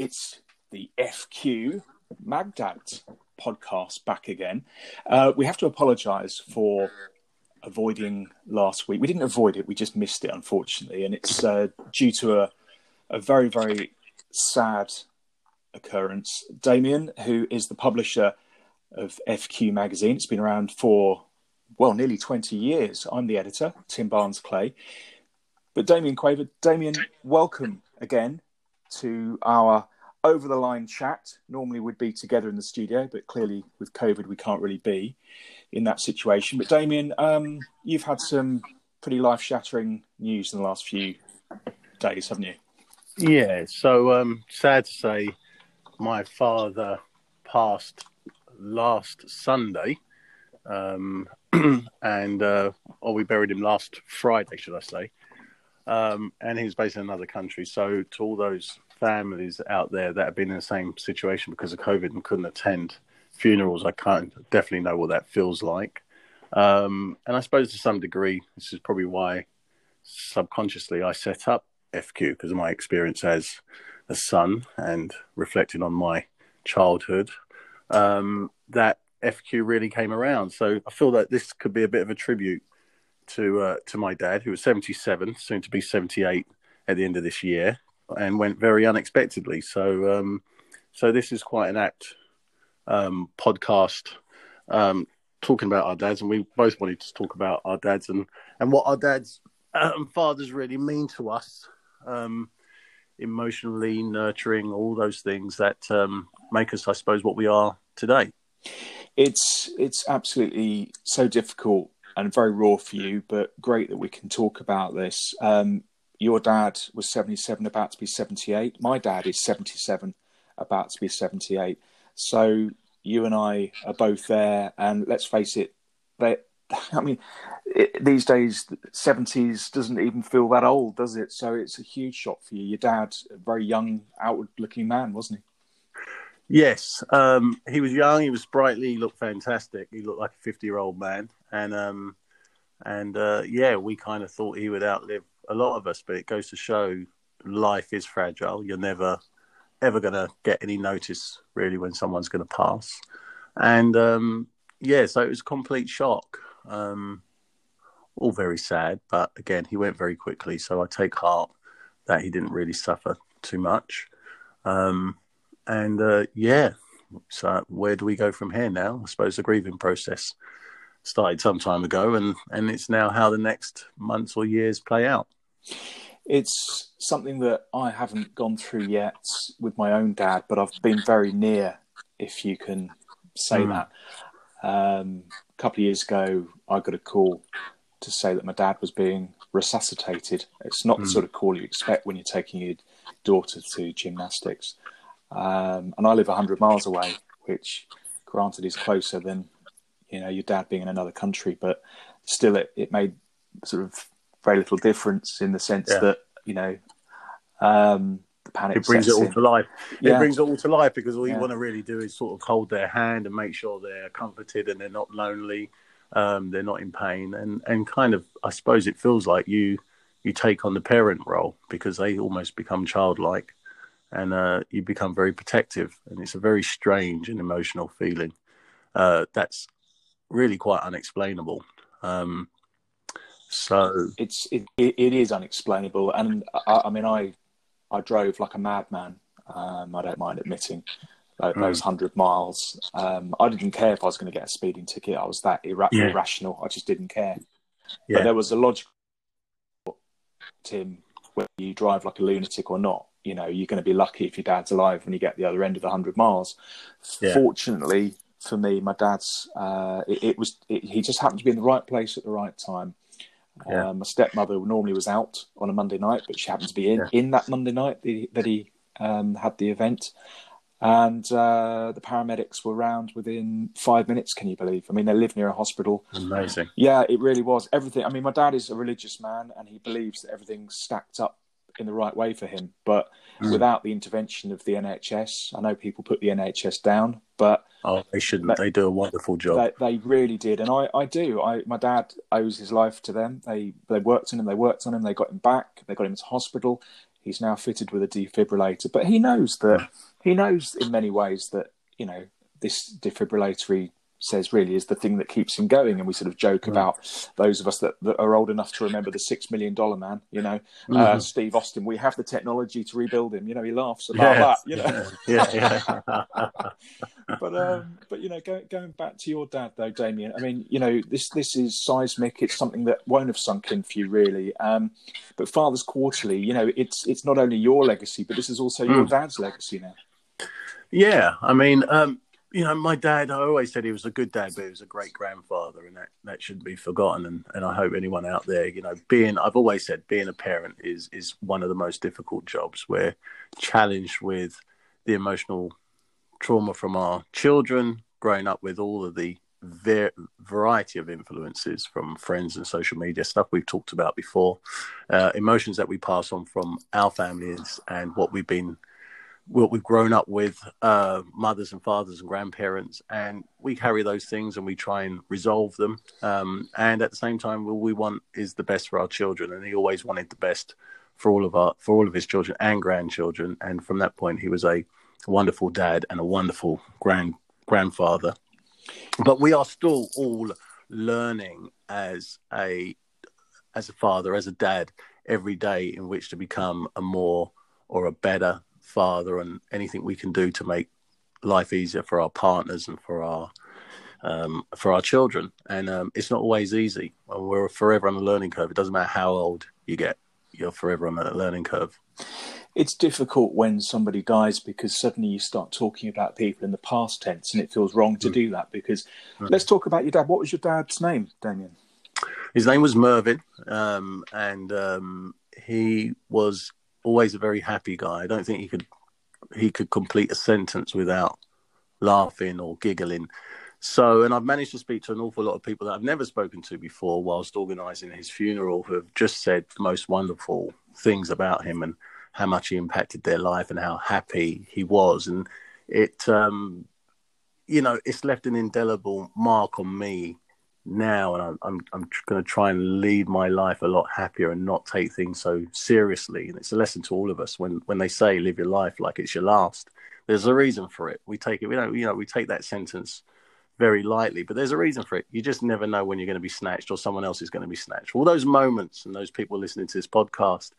It's the FQ MagDact podcast back again. We have to apologise for avoiding last week. We didn't avoid it, we just missed it, unfortunately. And it's due to a very, very sad occurrence. Damien, who is the publisher of FQ magazine, it's been around for, well, nearly 20 years. I'm the editor, Tim Barnes Clay. But Damien Quaver, Damien, welcome again to our over the line chat. Normally we'd be together in the studio, but clearly with COVID we can't really be in that situation. But Damien, you've had some pretty life-shattering news in the last few days, haven't you? Yeah, so sad to say my father passed last Sunday, and we buried him last Friday, should I say. And he was based in another country. So to all those families out there that have been in the same situation because of COVID and couldn't attend funerals, I definitely know what that feels like. And I suppose to some degree, this is probably why subconsciously I set up FQ, because of my experience as a son and reflecting on my childhood, that FQ really came around. So I feel that this could be a bit of a tribute to my dad, who was 77, soon to be 78 at the end of this year, and went very unexpectedly. So so this is quite an apt podcast talking about our dads, and we both wanted to talk about our dads and what our dads and fathers really mean to us, emotionally, nurturing, all those things that make us, I suppose, what we are today. It's absolutely so difficult and very raw for you, but great that we can talk about this. Your dad was 77, about to be 78. My dad is 77, about to be 78. So you and I are both there, and let's face it, these days, 70s doesn't even feel that old, does it? So it's a huge shock for you. Your dad, a very young, outward-looking man, wasn't he? Yes, he was young, he was sprightly, he looked fantastic. He looked like a 50-year-old man. And we kind of thought he would outlive a lot of us, but it goes to show life is fragile. You're never, ever going to get any notice, really, when someone's going to pass. And, so it was a complete shock. All very sad, but again, he went very quickly. So I take heart that he didn't really suffer too much. So where do we go from here now? I suppose the grieving process started some time ago, and it's now how the next months or years play out. It's something that I haven't gone through yet with my own dad, but I've been very near, if you can say that. A couple of years ago, I got a call to say that my dad was being resuscitated. It's not the sort of call you expect when you're taking your daughter to gymnastics. And I live 100 miles away, which granted is closer than, your dad being in another country, but still it made sort of very little difference in the sense that, the panic. It brings it all to life. Yeah. It brings it all to life because all you want to really do is sort of hold their hand and make sure they're comforted and they're not lonely. They're not in pain. And kind of, I suppose it feels like you take on the parent role because they almost become childlike. And you become very protective, and it's a very strange and emotional feeling that's really quite unexplainable. So it is unexplainable, and I mean I drove like a madman. I don't mind admitting those 100 miles. I didn't care if I was going to get a speeding ticket. I was that irrational. I just didn't care. Yeah. But there was a logical, Tim, whether you drive like a lunatic or not. You're going to be lucky if your dad's alive when you get the other end of the 100 miles. Yeah. Fortunately for me, my dad's, he just happened to be in the right place at the right time. Yeah. My stepmother normally was out on a Monday night, but she happened to be in that Monday night that he had the event. And the paramedics were around within 5 minutes, can you believe? I mean, they live near a hospital. Amazing. Yeah, it really was. Everything. I mean, my dad is a religious man, and he believes that everything's stacked up in the right way for him, but without the intervention of the NHS, I know people put the NHS down, but they shouldn't. They do a wonderful job. They really did, and I do. My dad owes his life to them. They worked on him. They got him back. They got him to hospital. He's now fitted with a defibrillator, but he knows in many ways that, you know, this defibrillator, he says, really is the thing that keeps him going. And we sort of joke about those of us that are old enough to remember the $6 Million Man, you know, Steve Austin, we have the technology to rebuild him. You know, he laughs about that, you know. But, you know, going back to your dad though, Damien, I mean, you know, this is seismic. It's something that won't have sunk in for you really. But Father's Quarterly, you know, it's not only your legacy, but this is also your dad's legacy now. Yeah. I mean, you know, my dad, I always said he was a good dad, but he was a great grandfather, and that shouldn't be forgotten. And I hope anyone out there, you know, I've always said being a parent is one of the most difficult jobs. We're challenged with the emotional trauma from our children, growing up with all of the variety of influences from friends and social media, stuff we've talked about before, emotions that we pass on from our families and what we've grown up with, mothers and fathers and grandparents, and we carry those things and we try and resolve them. And at the same time, all we want is the best for our children. And he always wanted the best for all of his children and grandchildren. And from that point, he was a wonderful dad and a wonderful grandfather. But we are still all learning as a father, as a dad, every day in which to become a more or a better father, and anything we can do to make life easier for our partners and for our children. And it's not always easy. We're forever on a learning curve. It doesn't matter how old you get, you're forever on a learning curve. It's difficult when somebody dies, because suddenly you start talking about people in the past tense, and it feels wrong to do that. Because let's talk about your dad. What was your dad's name, Damien? His name was Mervyn, and he was always a very happy guy. I don't think he could complete a sentence without laughing or giggling. So, and I've managed to speak to an awful lot of people that I've never spoken to before whilst organising his funeral, who have just said the most wonderful things about him and how much he impacted their life and how happy he was. And it, you know, it's left an indelible mark on me now, and I'm going to try and lead my life a lot happier and not take things so seriously. And it's a lesson to all of us when they say live your life like it's your last. There's a reason for it. We take that sentence very lightly, but there's a reason for it. You just never know when you're going to be snatched or someone else is going to be snatched. All those moments, and those people listening to this podcast,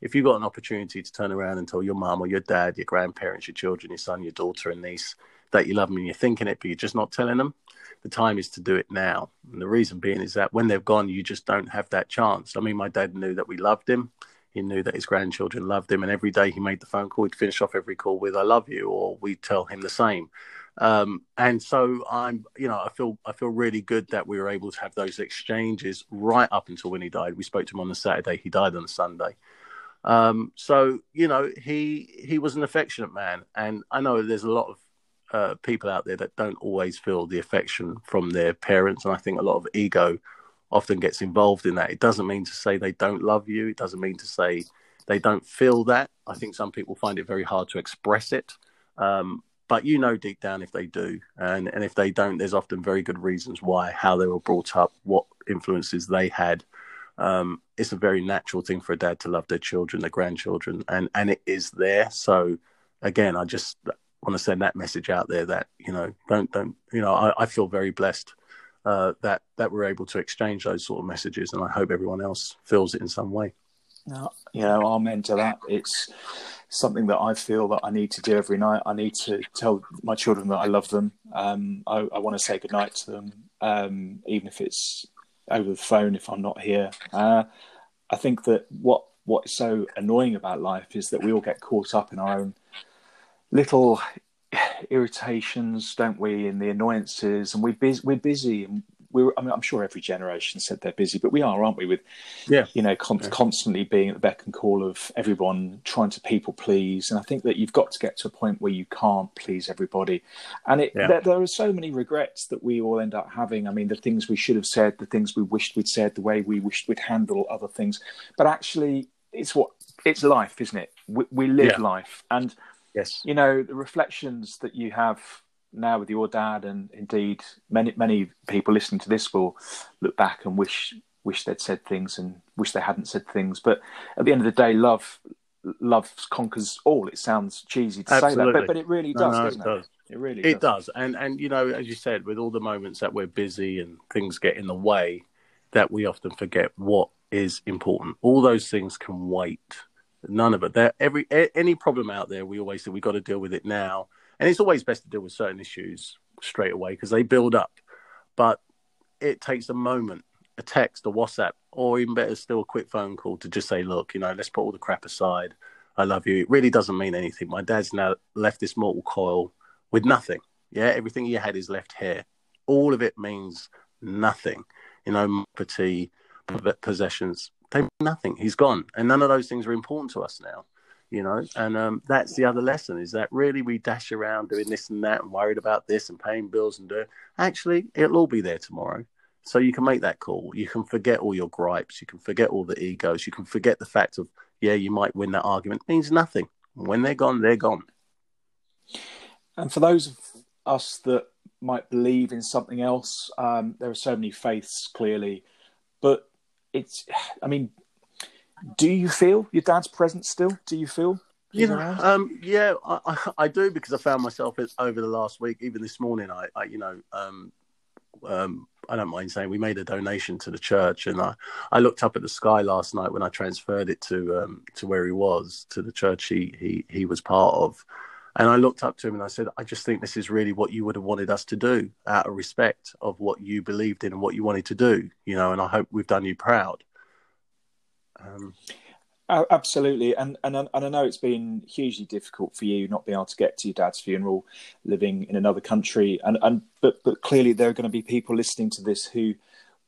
if you've got an opportunity to turn around and tell your mum or your dad, your grandparents, your children, your son, your daughter and niece that you love them and you're thinking it, but you're just not telling them, the time is to do it now. And the reason being is that when they've gone, you just don't have that chance. I mean, my dad knew that we loved him. He knew that his grandchildren loved him. And every day he made the phone call, he'd finish off every call with, I love you, or we'd tell him the same. And so I feel really good that we were able to have those exchanges right up until when he died. We spoke to him on the Saturday. He died on a Sunday. So, you know, he was an affectionate man. And I know there's a lot of people out there that don't always feel the affection from their parents, and I think a lot of ego often gets involved in that. It doesn't mean to say they don't love you. It doesn't mean to say they don't feel that. I think some people find it very hard to express it, but you know deep down if they do, and if they don't, there's often very good reasons why, how they were brought up, what influences they had. It's a very natural thing for a dad to love their children, their grandchildren, and it is there. So again, I just want to send that message out there that, you know, don't, you know, I feel very blessed that we're able to exchange those sort of messages, and I hope everyone else feels it in some way. No, you know, amen to that. It's something that I feel that I need to do every night. I need to tell my children that I love them. I want to say goodnight to them, even if it's over the phone, if I'm not here. I think that what's so annoying about life is that we all get caught up in our own little irritations, don't we, and the annoyances, and we're busy, and I'm sure every generation said they're busy, but we are, aren't we, with you know, constantly being at the beck and call of everyone, trying to people please. And I think that you've got to get to a point where you can't please everybody, and there are so many regrets that we all end up having. I mean, the things we should have said, the things we wished we'd said, the way we wished we'd handle other things, but actually it's life, isn't it? We live life. And yes, you know, the reflections that you have now with your dad, and indeed many people listening to this will look back and wish they'd said things and wish they hadn't said things. But at the end of the day, love love conquers all. It sounds cheesy to Absolutely. Say that, but it really does, doesn't it? It really does. It does. And, you know, as you said, with all the moments that we're busy and things get in the way, that we often forget what is important. All those things can wait. None of it. Any problem out there, we always say we've got to deal with it now. And it's always best to deal with certain issues straight away because they build up. But it takes a moment, a text, a WhatsApp, or even better still, a quick phone call to just say, look, you know, let's put all the crap aside. I love you. It really doesn't mean anything. My dad's now left this mortal coil with nothing. Yeah, everything he had is left here. All of it means nothing. You know, property, possessions, they mean nothing. He's gone. And none of those things are important to us now, you know. And that's the other lesson, is that really we dash around doing this and that and worried about this and paying bills and doing. Actually, it'll all be there tomorrow. So you can make that call. You can forget all your gripes. You can forget all the egos. You can forget the fact of, yeah, you might win that argument. It means nothing. When they're gone, they're gone. And for those of us that might believe in something else, there are so many faiths, clearly. But it's, I mean, do you feel your dad's presence still? Do you feel? You know, yeah, I do, because I found myself over the last week, even this morning, I you know, I don't mind saying we made a donation to the church, and I looked up at the sky last night when I transferred it to where he was, to the church he was part of. And I looked up to him and I said, I just think this is really what you would have wanted us to do, out of respect of what you believed in and what you wanted to do, you know, and I hope we've done you proud. Absolutely. And I know it's been hugely difficult for you not being able to get to your dad's funeral, living in another country. But clearly there are going to be people listening to this who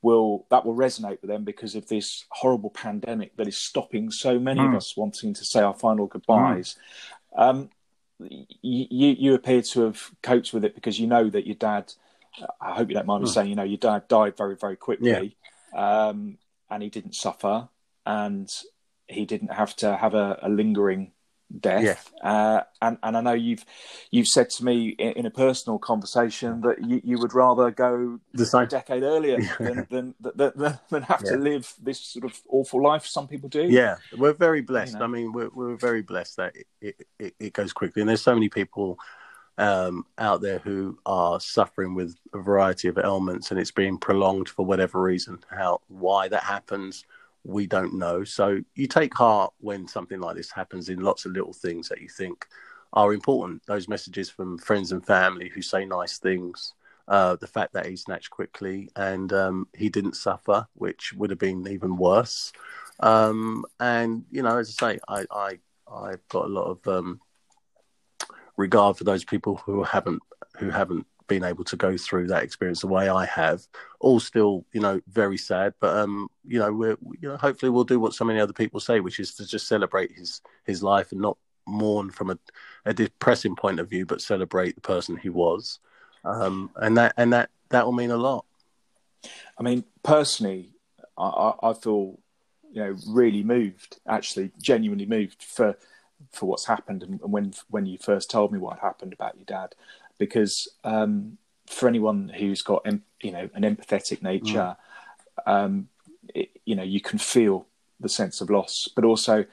will resonate with them because of this horrible pandemic that is stopping so many of us wanting to say our final goodbyes. You appear to have coped with it because you know that your dad, I hope you don't mind me saying, you know, your dad died very, very quickly, and he didn't suffer, and he didn't have to have a lingering death. Yeah. And I know you've said to me in a personal conversation that you would rather go a decade earlier than have to live this sort of awful life some people do. Yeah, we're very blessed. You know? I mean, we're very blessed that it goes quickly. And there's so many people out there who are suffering with a variety of ailments, and it's being prolonged for whatever reason. Why that happens, we don't know. So you take heart when something like this happens in lots of little things that you think are important. Those messages from friends and family who say nice things, the fact that he snatched quickly and he didn't suffer, which would have been even worse. And, you know, as I say, I've got a lot of regard for those people who haven't been able to go through that experience the way I have. All still, you know, very sad, but you know, hopefully we'll do what so many other people say, which is to just celebrate his life and not mourn from a depressing point of view, but celebrate the person he was, and that will mean a lot. I mean, personally, I feel, you know, really moved, actually, genuinely moved for what's happened, and when you first told me what happened about your dad. Because for anyone who's got, you know, an empathetic nature, you know, you can feel the sense of loss. But also,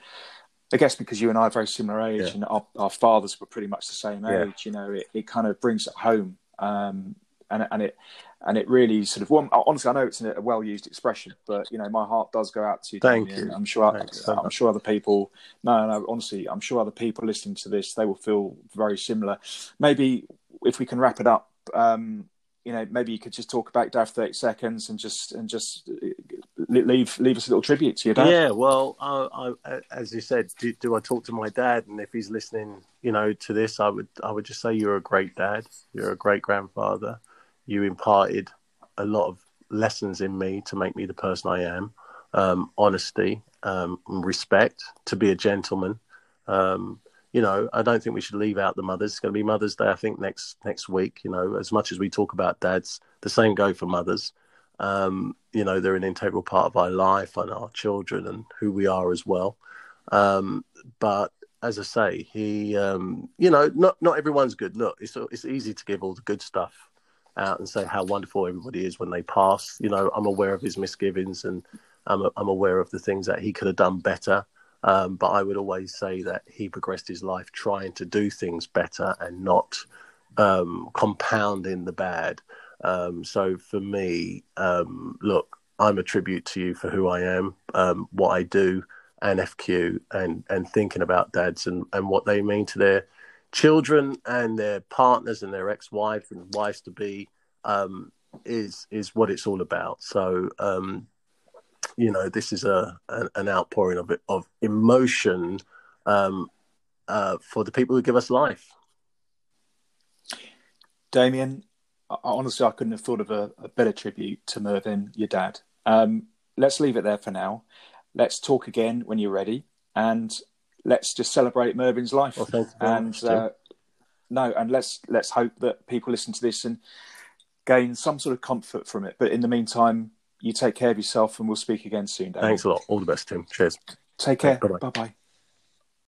I guess because you and I are very similar age, and our fathers were pretty much the same age, you know, it kind of brings it home, and it really sort of. Well, honestly, I know it's a well-used expression, but you know, my heart does go out to you. Thank you. I'm sure other people. No, honestly, I'm sure other people listening to this, they will feel very similar. Maybe, if we can wrap it up, you know, maybe you could just talk about Dad for 30 seconds and just leave us a little tribute to your dad. Yeah, well, I, as you said, do I talk to my dad? And if he's listening, you know, to this, I would just say you're a great dad. You're a great grandfather. You imparted a lot of lessons in me to make me the person I am. Honesty, respect, to be a gentleman. You know, I don't think we should leave out the mothers. It's going to be Mother's Day, I think, next week. You know, as much as we talk about dads, the same go for mothers. You know, they're an integral part of our life and our children and who we are as well. But as I say, he, you know, not everyone's good. Look, it's easy to give all the good stuff out and say how wonderful everybody is when they pass. You know, I'm aware of his misgivings, and I'm aware of the things that he could have done better. But I would always say that he progressed his life trying to do things better and not compounding the bad. So for me, look, I'm a tribute to you for who I am, what I do, and FQ, and thinking about dads and what they mean to their children and their partners and their ex-wife and wives to be, is what it's all about. So, you know, this is an outpouring of emotion for the people who give us life. Damien, honestly, I couldn't have thought of a better tribute to Mervyn, your dad. Let's leave it there for now. Let's talk again when you're ready, and let's just celebrate Mervyn's life. Well, thank you very much, and let's hope that people listen to this and gain some sort of comfort from it. But in the meantime, you take care of yourself, and we'll speak again soon, David. Thanks a lot. All the best, Tim. Cheers. Take care. Bye bye.